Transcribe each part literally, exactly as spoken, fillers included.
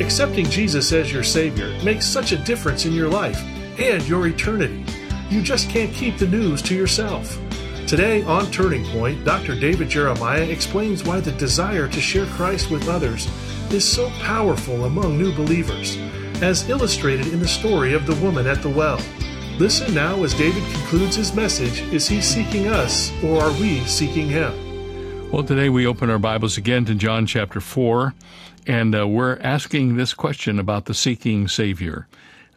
Accepting Jesus as your Savior makes such a difference in your life and your eternity. You just can't keep the news to yourself. Today on Turning Point, Doctor David Jeremiah explains why the desire to share Christ with others is so powerful among new believers, as illustrated in the story of the woman at the well. Listen now as David concludes his message. Is he seeking us, or are we seeking him? Well, today we open our Bibles again to John chapter four. And uh, we're asking this question about the seeking Savior.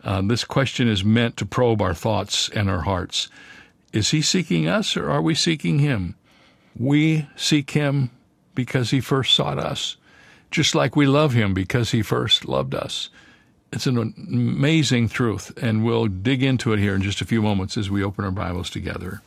Uh, this question is meant to probe our thoughts and our hearts. Is he seeking us, or are we seeking him? We seek him because he first sought us, just like we love him because he first loved us. It's an amazing truth, and we'll dig into it here in just a few moments as we open our Bibles together.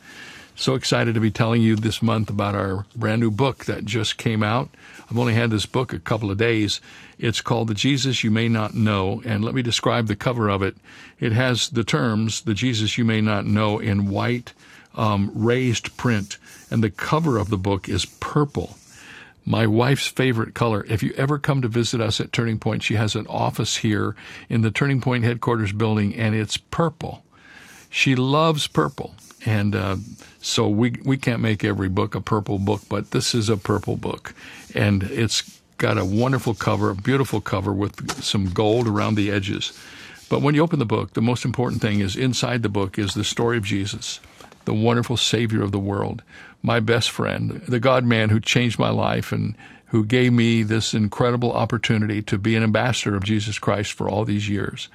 So excited to be telling you this month about our brand new book that just came out. I've only had this book a couple of days. It's called The Jesus You May Not Know, and let me describe the cover of it. It has the terms, The Jesus You May Not Know, in white um, raised print, and the cover of the book is purple. My wife's favorite color. If you ever come to visit us at Turning Point, she has an office here in the Turning Point headquarters building, and it's purple. She loves purple. And uh, so we we can't make every book a purple book, but this is a purple book. And it's got a wonderful cover, a beautiful cover with some gold around the edges. But when you open the book, the most important thing is inside the book is the story of Jesus, the wonderful Savior of the world, my best friend, the God-man who changed my life and who gave me this incredible opportunity to be an ambassador of Jesus Christ for all these years.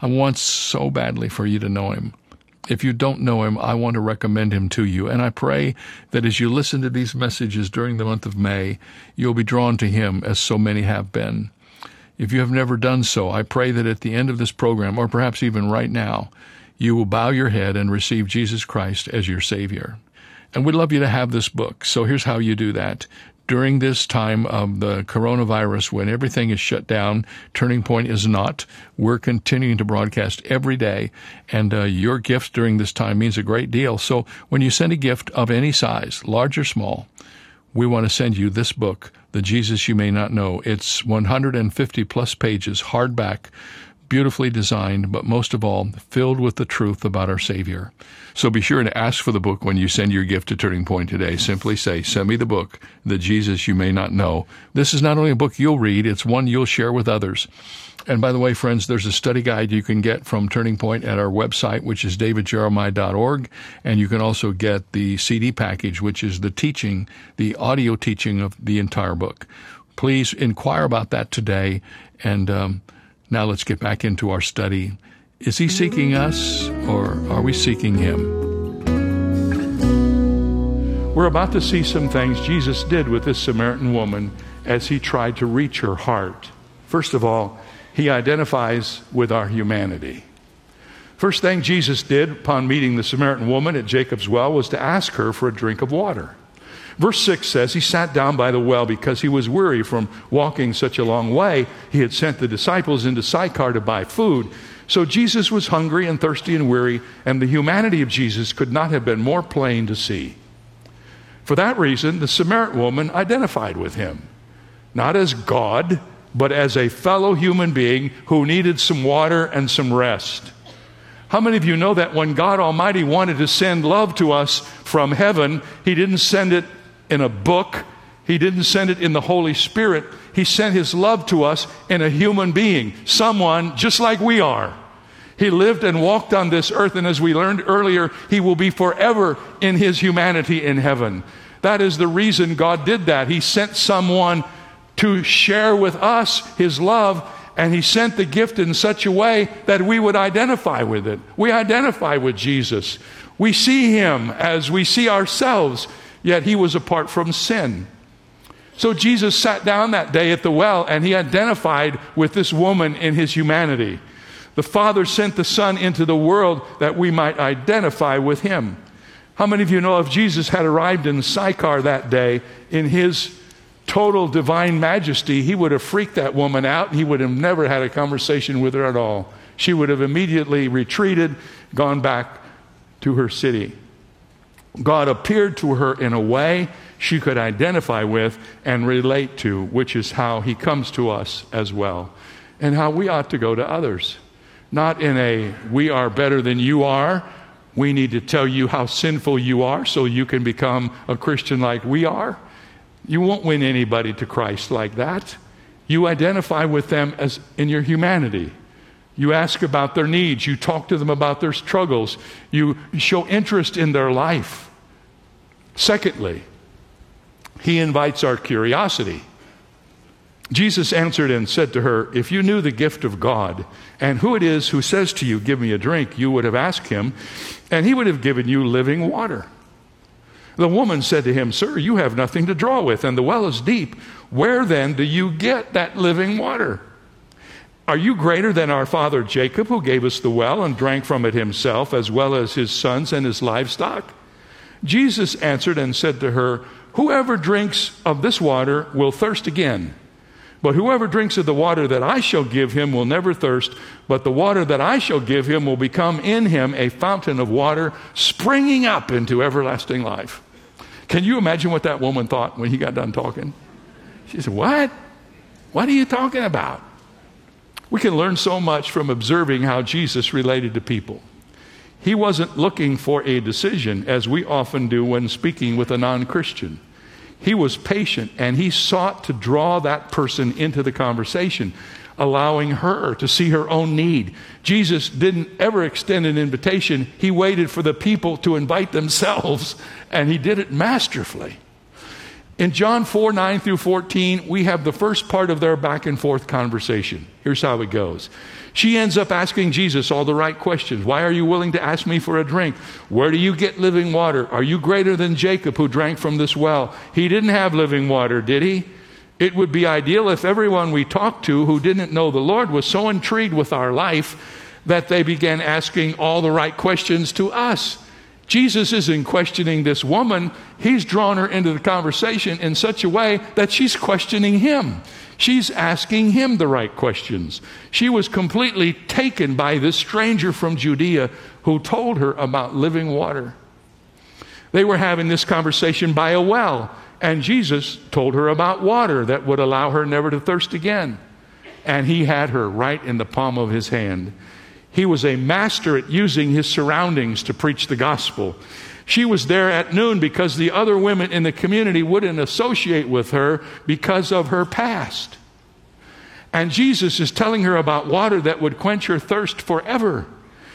I want so badly for you to know him. If you don't know him, I want to recommend him to you. And I pray that as you listen to these messages during the month of May, you'll be drawn to him as so many have been. If you have never done so, I pray that at the end of this program, or perhaps even right now, you will bow your head and receive Jesus Christ as your Savior. And we'd love you to have this book. So here's how you do that. During this time of the coronavirus, when everything is shut down, Turning Point is not. We're continuing to broadcast every day, and uh, your gift during this time means a great deal. So when you send a gift of any size, large or small, we want to send you this book, The Jesus You May Not Know. It's one hundred fifty plus pages, hardback, beautifully designed, but most of all, filled with the truth about our Savior. So be sure to ask for the book when you send your gift to Turning Point today. Simply say, send me the book, The Jesus You May Not Know. This is not only a book you'll read, it's one you'll share with others. And by the way, friends, there's a study guide you can get from Turning Point at our website, which is david jeremiah dot org. And you can also get the C D package, which is the teaching, the audio teaching of the entire book. Please inquire about that today. And, um, Now let's get back into our study. Is he seeking us, or are we seeking him? We're about to see some things Jesus did with this Samaritan woman as he tried to reach her heart. First of all, he identifies with our humanity. First thing Jesus did upon meeting the Samaritan woman at Jacob's well was to ask her for a drink of water. Verse six says, he sat down by the well because he was weary from walking such a long way. He had sent the disciples into Sychar to buy food. So Jesus was hungry and thirsty and weary, and the humanity of Jesus could not have been more plain to see. For that reason, the Samaritan woman identified with him, not as God, but as a fellow human being who needed some water and some rest. How many of you know that when God Almighty wanted to send love to us from heaven, he didn't send it in a book, he didn't send it in the Holy Spirit, he sent his love to us in a human being, someone just like we are. He lived and walked on this earth, and as we learned earlier, he will be forever in his humanity in heaven. That is the reason God did that. He sent someone to share with us his love, and he sent the gift in such a way that we would identify with it. We identify with Jesus. We see him as we see ourselves. Yet he was apart from sin. So Jesus sat down that day at the well, and he identified with this woman in his humanity. The Father sent the Son into the world that we might identify with him. How many of you know if Jesus had arrived in Sychar that day in his total divine majesty, he would have freaked that woman out. He would have never had a conversation with her at all. She would have immediately retreated, gone back to her city. God appeared to her in a way she could identify with and relate to, which is how he comes to us as well, and how we ought to go to others. Not in a, we are better than you are, we need to tell you how sinful you are so you can become a Christian like we are. You won't win anybody to Christ like that. You identify with them as in your humanity. You ask about their needs. You talk to them about their struggles. You show interest in their life. Secondly, he invites our curiosity. Jesus answered and said to her, if you knew the gift of God and who it is who says to you, give me a drink, you would have asked him, and he would have given you living water. The woman said to him, sir, you have nothing to draw with, and the well is deep. Where then do you get that living water? Are you greater than our father Jacob, who gave us the well and drank from it himself, as well as his sons and his livestock? Jesus answered and said to her, whoever drinks of this water will thirst again. But whoever drinks of the water that I shall give him will never thirst, but the water that I shall give him will become in him a fountain of water springing up into everlasting life. Can you imagine what that woman thought when he got done talking? She said, what? What are you talking about? We can learn so much from observing how Jesus related to people. He wasn't looking for a decision, as we often do when speaking with a non-Christian. He was patient, and he sought to draw that person into the conversation, allowing her to see her own need. Jesus didn't ever extend an invitation. He waited for the people to invite themselves, and he did it masterfully. In John four, nine through fourteen, we have the first part of their back and forth conversation. Here's how it goes. She ends up asking Jesus all the right questions. Why are you willing to ask me for a drink? Where do you get living water? Are you greater than Jacob, who drank from this well? He didn't have living water, did he? It would be ideal if everyone we talked to who didn't know the Lord was so intrigued with our life that they began asking all the right questions to us. Jesus isn't questioning this woman. He's drawn her into the conversation in such a way that she's questioning him. She's asking him the right questions. She was completely taken by this stranger from Judea who told her about living water. They were having this conversation by a well, and Jesus told her about water that would allow her never to thirst again. And he had her right in the palm of his hand. He was a master at using his surroundings to preach the gospel. She was there at noon because the other women in the community wouldn't associate with her because of her past. And Jesus is telling her about water that would quench her thirst forever.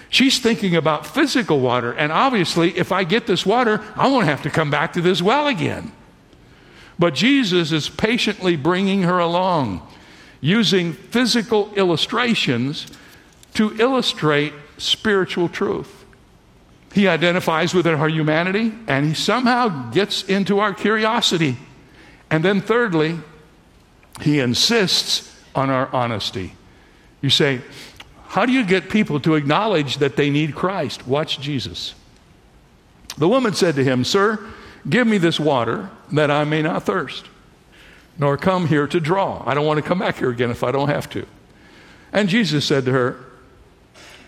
She's thinking about physical water, and obviously, if I get this water, I won't have to come back to this well again. But Jesus is patiently bringing her along, using physical illustrations to illustrate spiritual truth. He identifies with our humanity, and he somehow gets into our curiosity. And then thirdly, he insists on our honesty. You say, how do you get people to acknowledge that they need Christ? Watch Jesus. The woman said to him, sir, give me this water that I may not thirst, nor come here to draw. I don't want to come back here again if I don't have to. And Jesus said to her,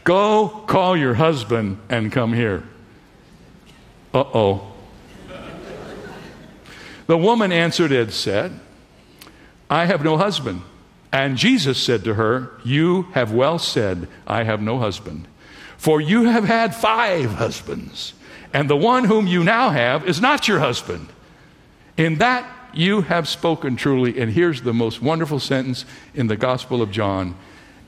go call your husband and come here. Uh-oh. The woman answered and said, I have no husband. And Jesus said to her, you have well said, I have no husband. For you have had five husbands, and the one whom you now have is not your husband. In that you have spoken truly. And here's the most wonderful sentence in the Gospel of John.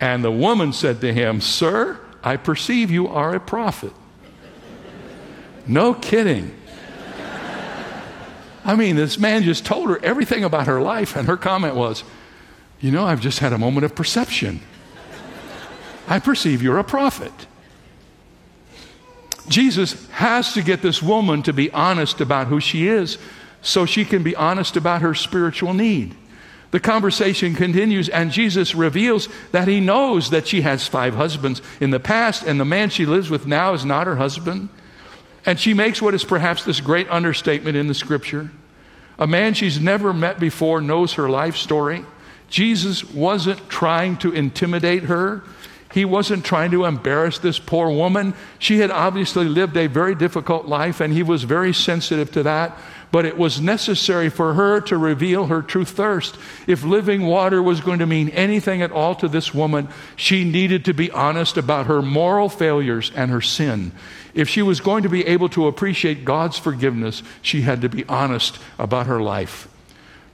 And the woman said to him, sir, I perceive you are a prophet. No kidding. I mean, this man just told her everything about her life, and her comment was, you know, I've just had a moment of perception. I perceive you're a prophet. Jesus has to get this woman to be honest about who she is so she can be honest about her spiritual need. The conversation continues, and Jesus reveals that he knows that she has five husbands in the past, and the man she lives with now is not her husband. And she makes what is perhaps this great understatement in the scripture. A man she's never met before knows her life story. Jesus wasn't trying to intimidate her. He wasn't trying to embarrass this poor woman. She had obviously lived a very difficult life, and he was very sensitive to that. But it was necessary for her to reveal her true thirst. If living water was going to mean anything at all to this woman, she needed to be honest about her moral failures and her sin. If she was going to be able to appreciate God's forgiveness, she had to be honest about her life.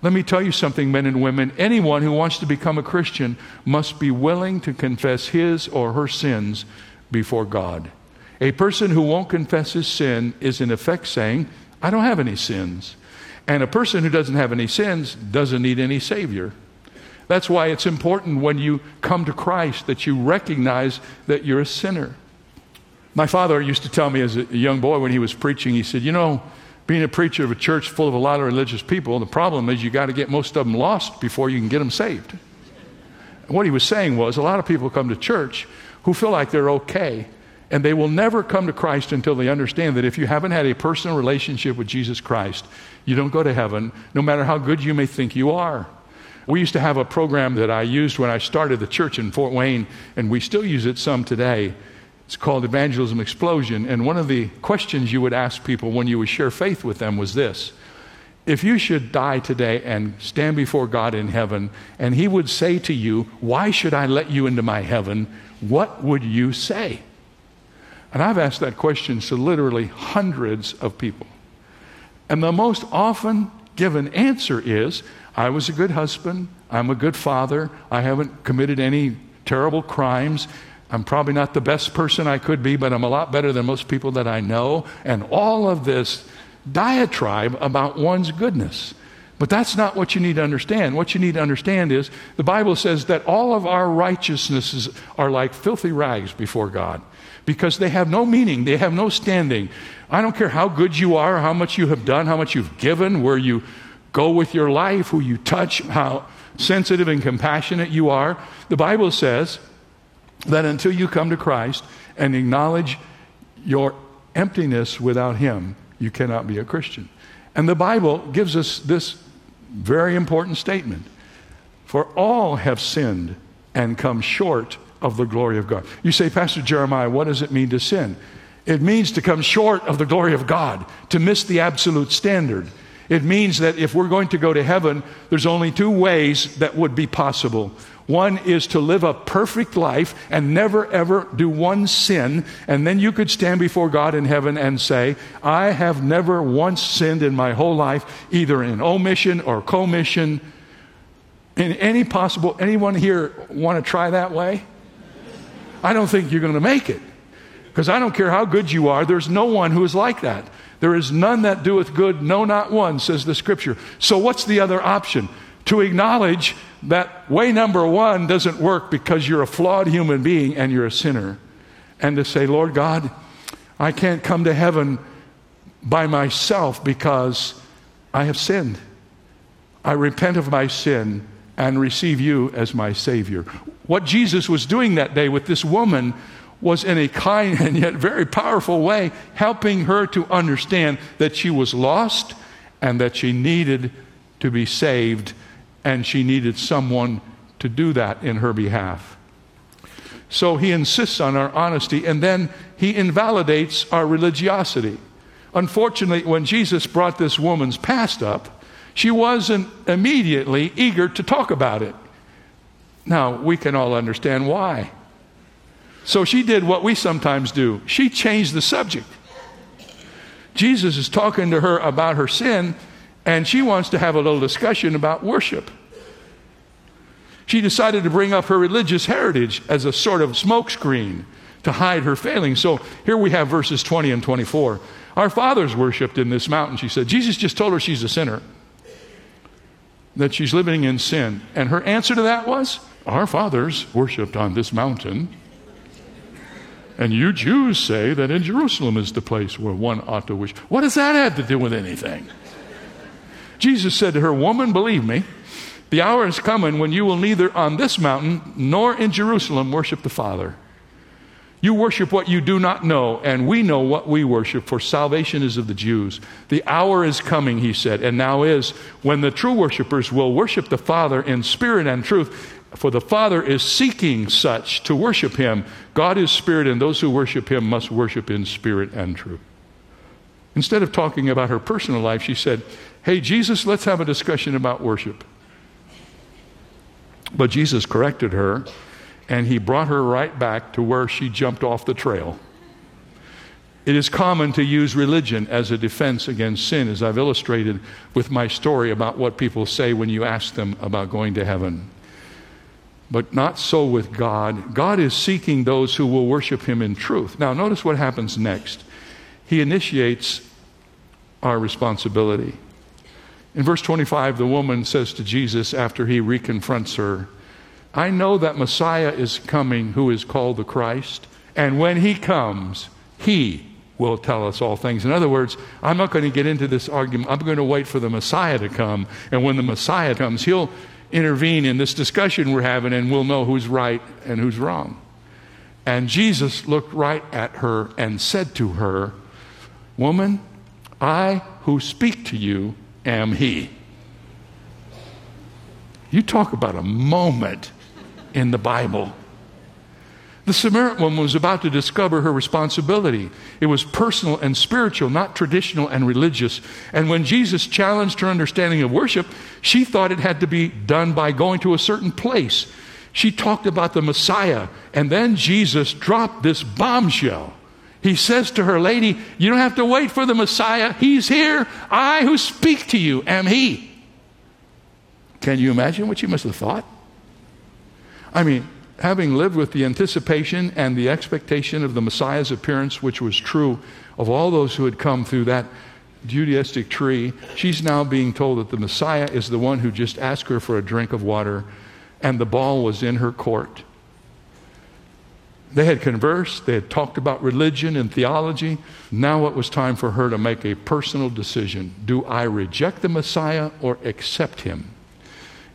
Let me tell you something, men and women. Anyone who wants to become a Christian must be willing to confess his or her sins before God. A person who won't confess his sin is in effect saying, I don't have any sins. And a person who doesn't have any sins doesn't need any Savior. That's why it's important when you come to Christ that you recognize that you're a sinner. My father used to tell me as a young boy when he was preaching, he said, you know, being a preacher of a church full of a lot of religious people, the problem is you got to get most of them lost before you can get them saved. And what he was saying was a lot of people come to church who feel like they're okay. And they will never come to Christ until they understand that if you haven't had a personal relationship with Jesus Christ, you don't go to heaven, no matter how good you may think you are. We used to have a program that I used when I started the church in Fort Wayne, and we still use it some today. It's called Evangelism Explosion. And one of the questions you would ask people when you would share faith with them was this. If you should die today and stand before God in heaven, and he would say to you, why should I let you into my heaven? What would you say? And I've asked that question to literally hundreds of people. And the most often given answer is, I was a good husband, I'm a good father, I haven't committed any terrible crimes, I'm probably not the best person I could be, but I'm a lot better than most people that I know. And all of this diatribe about one's goodness. But that's not what you need to understand. What you need to understand is, the Bible says that all of our righteousnesses are like filthy rags before God, because they have no meaning, they have no standing. I don't care how good you are, how much you have done, how much you've given, where you go with your life, who you touch, how sensitive and compassionate you are. The Bible says that until you come to Christ and acknowledge your emptiness without him, you cannot be a Christian. And the Bible gives us this very important statement. For all have sinned and come short of the glory of God. You say, Pastor Jeremiah, what does it mean to sin? It means to come short of the glory of God, to miss the absolute standard. It means that if we're going to go to heaven, there's only two ways that would be possible. One is to live a perfect life and never ever do one sin, and then you could stand before God in heaven and say, I have never once sinned in my whole life, either in omission or commission. In any possible, anyone here want to try that way? I don't think you're going to make it, because I don't care how good you are. There's no one who is like that. There is none that doeth good, no, not one, says the scripture. So what's the other option? To acknowledge that way number one doesn't work because you're a flawed human being and you're a sinner. And to say, Lord God, I can't come to heaven by myself because I have sinned. I repent of my sin and receive you as my Savior. What Jesus was doing that day with this woman was, in a kind and yet very powerful way, helping her to understand that she was lost and that she needed to be saved, and she needed someone to do that in her behalf. So he insists on our honesty, and then he invalidates our religiosity. Unfortunately, when Jesus brought this woman's past up, she wasn't immediately eager to talk about it. Now, we can all understand why. So she did what we sometimes do. She changed the subject. Jesus is talking to her about her sin, and she wants to have a little discussion about worship. She decided to bring up her religious heritage as a sort of smokescreen to hide her failings. So here we have verses twenty and twenty-four. Our fathers worshipped in this mountain, she said. Jesus just told her she's a sinner, that she's living in sin. And her answer to that was, our fathers worshipped on this mountain. And you Jews say that in Jerusalem is the place where one ought to worship. What does that have to do with anything? Jesus said to her, "Woman, believe me, the hour is coming when you will neither on this mountain nor in Jerusalem worship the Father. You worship what you do not know, and we know what we worship, for salvation is of the Jews. The hour is coming," he said, "and now is, when the true worshipers will worship the Father in spirit and truth, for the Father is seeking such to worship him. God is spirit, and those who worship him must worship in spirit and truth." Instead of talking about her personal life, she said, "Hey, Jesus, let's have a discussion about worship." But Jesus corrected her, and he brought her right back to where she jumped off the trail. It is common to use religion as a defense against sin, as I've illustrated with my story about what people say when you ask them about going to heaven. But not so with God. God is seeking those who will worship him in truth. Now, notice what happens next. He initiates our responsibility. In verse twenty-five, the woman says to Jesus after he reconfronts her, "I know that Messiah is coming, who is called the Christ, and when he comes, he will tell us all things." In other words, I'm not going to get into this argument. I'm going to wait for the Messiah to come, and when the Messiah comes, he'll intervene in this discussion we're having, and we'll know who's right and who's wrong. And Jesus looked right at her and said to her, "Woman, I who speak to you am he." You talk about a moment in the Bible. The Samaritan woman was about to discover her responsibility. It was personal and spiritual, not traditional and religious. And when Jesus challenged her understanding of worship, she thought it had to be done by going to a certain place. She talked about the Messiah, and then Jesus dropped this bombshell. He says to her, "Lady, you don't have to wait for the Messiah. He's here. I who speak to you am he." Can you imagine what you must have thought? I mean, having lived with the anticipation and the expectation of the Messiah's appearance, which was true of all those who had come through that Judaistic tree, she's now being told that the Messiah is the one who just asked her for a drink of water, and the ball was in her court. They had conversed, they had talked about religion and theology. Now it was time for her to make a personal decision. Do I reject the Messiah or accept him?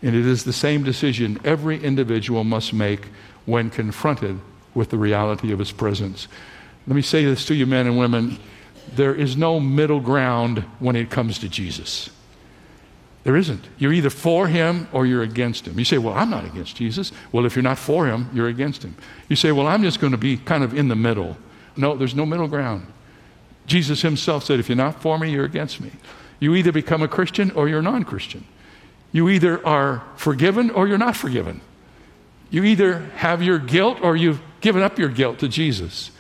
And it is the same decision every individual must make when confronted with the reality of his presence. Let me say this to you, men and women. There is no middle ground when it comes to Jesus. There isn't. You're either for him or you're against him. You say, "Well, I'm not against Jesus." Well, if you're not for him, you're against him. You say, "Well, I'm just going to be kind of in the middle." No, there's no middle ground. Jesus himself said, "If you're not for me, you're against me." You either become a Christian or you're a non-Christian. You either are forgiven or you're not forgiven. You either have your guilt or you've given up your guilt to Jesus.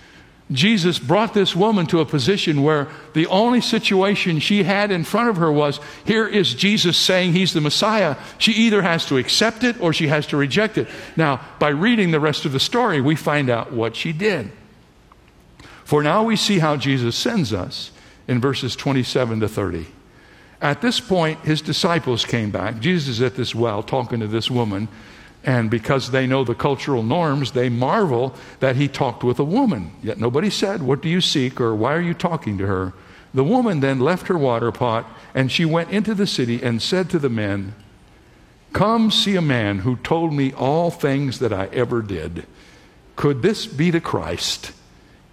Jesus brought this woman to a position where the only situation she had in front of her was, here is Jesus saying he's the Messiah. She either has to accept it or she has to reject it. Now, by reading the rest of the story, we find out what she did. For now we see how Jesus sends us in verses twenty-seven to thirty. At this point, his disciples came back. Jesus is at this well talking to this woman, and because they know the cultural norms, they marvel that he talked with a woman. Yet nobody said, "What do you seek?" or "Why are you talking to her?" The woman then left her water pot, and she went into the city and said to the men, "Come see a man who told me all things that I ever did. Could this be the Christ?"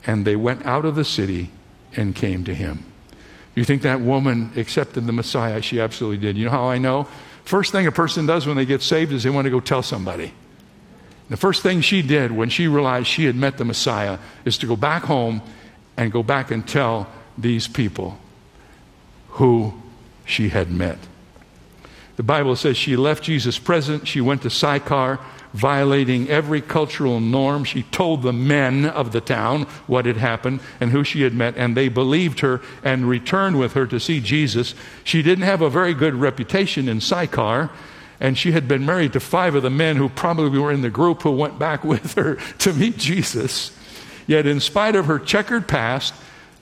And they went out of the city and came to him. You think that woman accepted the Messiah? She absolutely did. You know how I know? First thing a person does when they get saved is they want to go tell somebody. The first thing she did when she realized she had met the Messiah is to go back home and go back and tell these people who she had met. The Bible says she left Jesus' presence. She went to Sychar, violating every cultural norm. She told the men of the town what had happened and who she had met, and they believed her and returned with her to see Jesus. She didn't have a very good reputation in Sychar, and she had been married to five of the men who probably were in the group who went back with her to meet Jesus. Yet in spite of her checkered past,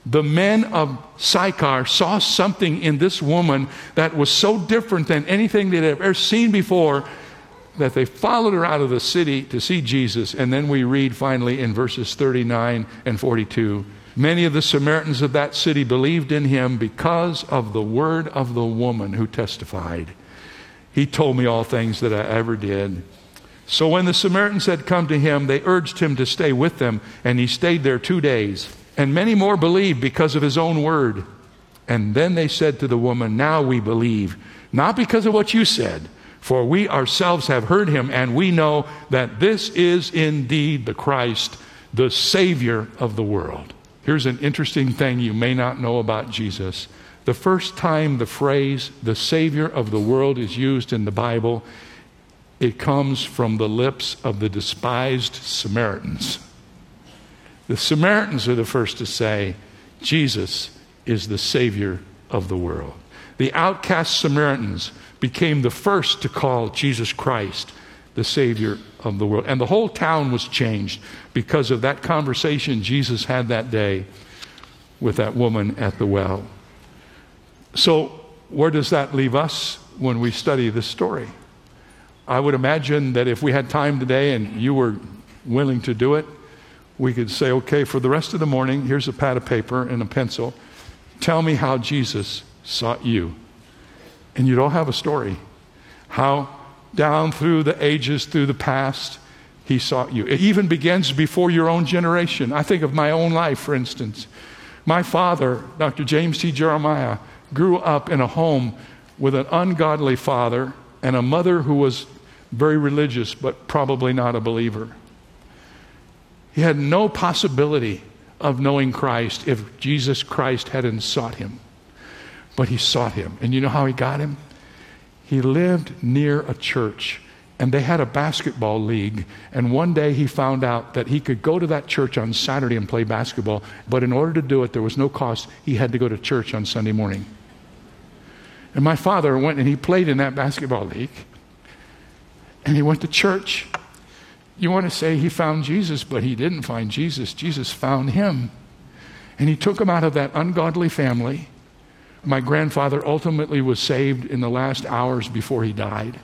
the men of Sychar saw something in this woman that was so different than anything they'd ever seen before that they followed her out of the city to see Jesus. And then we read finally in verses thirty-nine and forty-two, Many of the Samaritans of that city believed in him because of the word of the woman who testified. He told me all things that I ever did. So when the Samaritans had come to him, they urged him to stay with them, and he stayed there two days. And many more believed because of his own word. And then they said to the woman, now we believe, not because of what you said, for we ourselves have heard him, and we know that this is indeed the Christ, the Savior of the world. Here's an interesting thing you may not know about Jesus. The first time the phrase, the Savior of the world, is used in the Bible, it comes from the lips of the despised Samaritans. The Samaritans are the first to say, Jesus is the Savior of the world. The outcast Samaritans became the first to call Jesus Christ the Savior of the world. And the whole town was changed because of that conversation Jesus had that day with that woman at the well. So where does that leave us when we study this story? I would imagine that if we had time today and you were willing to do it, we could say, okay, for the rest of the morning, here's a pad of paper and a pencil. Tell me how Jesus sought you. And you'd all have a story. How down through the ages, through the past, he sought you. It even begins before your own generation. I think of my own life, for instance. My father, Doctor James T. Jeremiah, grew up in a home with an ungodly father and a mother who was very religious, but probably not a believer. He had no possibility of knowing Christ if Jesus Christ hadn't sought him. But he sought him. And you know how he got him? He lived near a church, and they had a basketball league. And one day he found out that he could go to that church on Saturday and play basketball. But in order to do it, there was no cost. He had to go to church on Sunday morning. And my father went and he played in that basketball league. And he went to church. You want to say he found Jesus, but he didn't find Jesus. Jesus found him. And he took him out of that ungodly family. My grandfather ultimately was saved in the last hours before he died.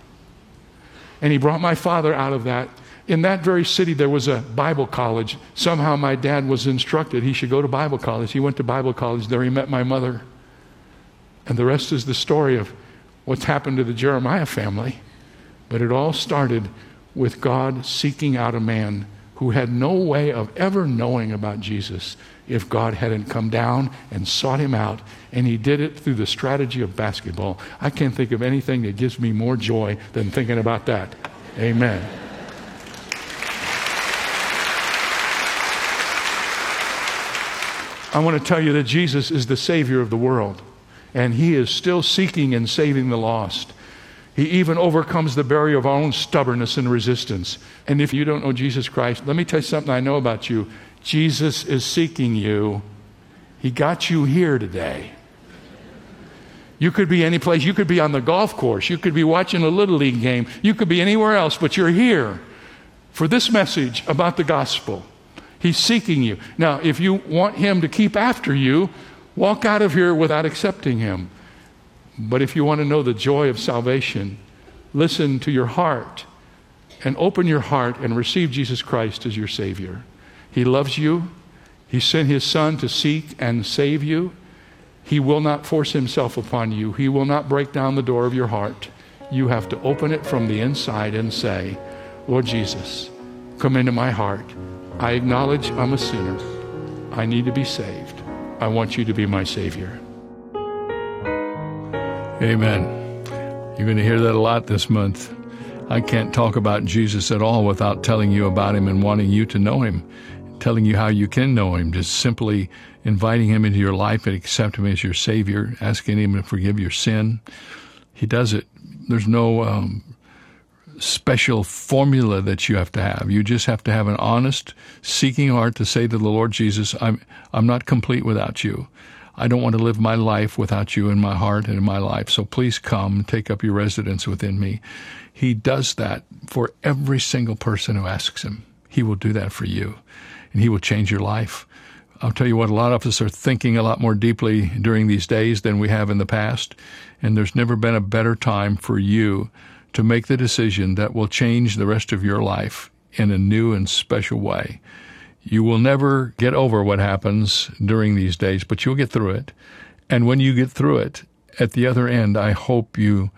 And he brought my father out of that. In that very city, there was a Bible college. Somehow my dad was instructed he should go to Bible college. He went to Bible college. There he met my mother. And the rest is the story of what's happened to the Jeremiah family. But it all started with God seeking out a man who had no way of ever knowing about Jesus if God hadn't come down and sought him out. And he did it through the strategy of basketball. I can't think of anything that gives me more joy than thinking about that. Amen. I want to tell you that Jesus is the Savior of the world, and he is still seeking and saving the lost. He even overcomes the barrier of our own stubbornness and resistance. And if you don't know Jesus Christ, let me tell you something I know about you. Jesus is seeking you. He got you here today. You could be any place. You could be on the golf course. You could be watching a Little League game. You could be anywhere else, but you're here for this message about the gospel. He's seeking you. Now, if you want him to keep after you, walk out of here without accepting him. But if you want to know the joy of salvation, listen to your heart and open your heart and receive Jesus Christ as your Savior. He loves you. He sent his Son to seek and save you. He will not force himself upon you. He will not break down the door of your heart. You have to open it from the inside and say, Lord Jesus, come into my heart. I acknowledge I'm a sinner. I need to be saved. I want you to be my Savior. Amen. You're going to hear that a lot this month. I can't talk about Jesus at all without telling you about him and wanting you to know him, telling you how you can know him, just simply inviting him into your life and accept him as your Savior, asking him to forgive your sin. He does it. There's no um, special formula that you have to have. You just have to have an honest, seeking heart to say to the Lord Jesus, I'm I'm not complete without you. I don't want to live my life without you in my heart and in my life, so please come, take up your residence within me. He does that for every single person who asks him. He will do that for you, and he will change your life. I'll tell you what, a lot of us are thinking a lot more deeply during these days than we have in the past, and there's never been a better time for you to make the decision that will change the rest of your life in a new and special way. You will never get over what happens during these days, but you'll get through it. And when you get through it, at the other end, I hope you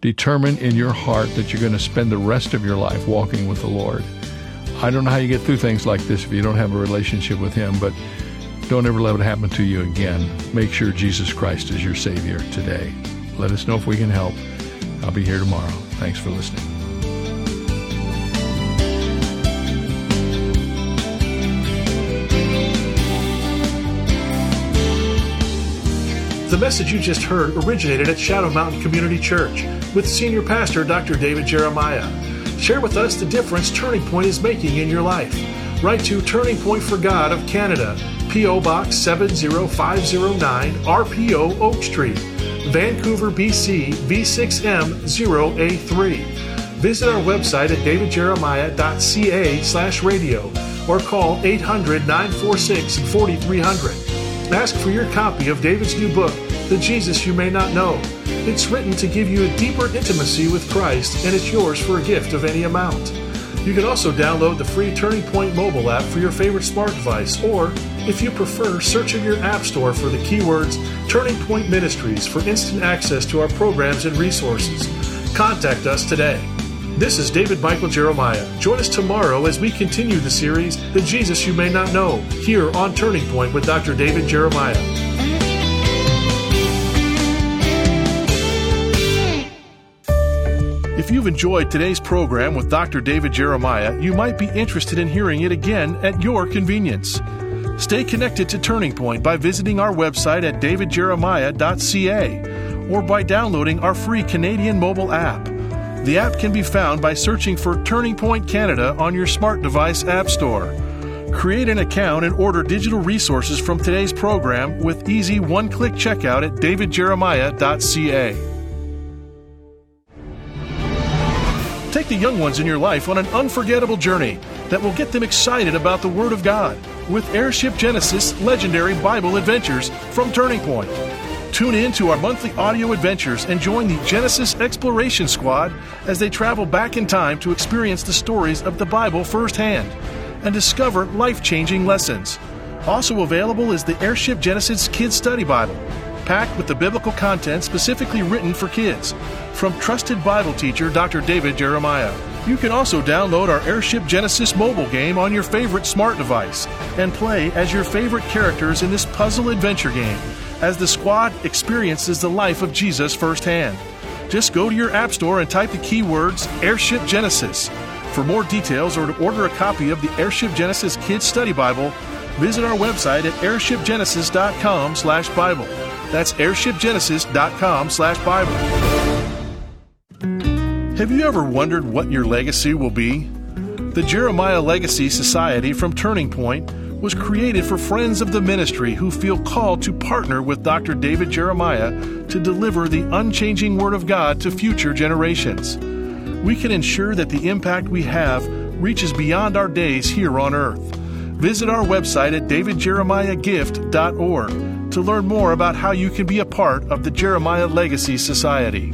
determine in your heart that you're going to spend the rest of your life walking with the Lord. I don't know how you get through things like this if you don't have a relationship with Him, but don't ever let it happen to you again. Make sure Jesus Christ is your Savior today. Let us know if we can help. I'll be here tomorrow. Thanks for listening. The message you just heard originated at Shadow Mountain Community Church with Senior Pastor Doctor David Jeremiah. Share with us the difference Turning Point is making in your life. Write to Turning Point for God of Canada, P O. Box seven zero five zero nine, R P O Oak Street, Vancouver, B C, V six M zero A three. Visit our website at davidjeremiah.ca slash radio or call eight hundred, nine four six, four three hundred. Ask for your copy of David's new book, The Jesus You May Not Know. It's written to give you a deeper intimacy with Christ, and it's yours for a gift of any amount. You can also download the free Turning Point mobile app for your favorite smart device, or, if you prefer, search in your app store for the keywords Turning Point Ministries for instant access to our programs and resources. Contact us today. This is David Michael Jeremiah. Join us tomorrow as we continue the series, The Jesus You May Not Know, here on Turning Point with Doctor David Jeremiah. If you've enjoyed today's program with Doctor David Jeremiah, you might be interested in hearing it again at your convenience. Stay connected to Turning Point by visiting our website at david jeremiah dot c a or by downloading our free Canadian mobile app. The app can be found by searching for Turning Point Canada on your smart device app store. Create an account and order digital resources from today's program with easy one-click checkout at david jeremiah dot c a. Take the young ones in your life on an unforgettable journey that will get them excited about the Word of God with Airship Genesis Legendary Bible Adventures from Turning Point. Tune in to our monthly audio adventures and join the Genesis Exploration Squad as they travel back in time to experience the stories of the Bible firsthand and discover life-changing lessons. Also available is the Airship Genesis Kids Study Bible, packed with the biblical content specifically written for kids, from trusted Bible teacher Doctor David Jeremiah. You can also download our Airship Genesis mobile game on your favorite smart device and play as your favorite characters in this puzzle adventure game as the squad experiences the life of Jesus firsthand. Just go to your app store and type the keywords Airship Genesis. For more details or to order a copy of the Airship Genesis Kids Study Bible, visit our website at airship genesis dot com slash Bible. That's airship genesis dot com slash Bible. Have you ever wondered what your legacy will be? The Jeremiah Legacy Society from Turning Point was created for friends of the ministry who feel called to partner with Doctor David Jeremiah to deliver the unchanging Word of God to future generations. We can ensure that the impact we have reaches beyond our days here on earth. Visit our website at david jeremiah gift dot org. to learn more about how you can be a part of the Jeremiah Legacy Society.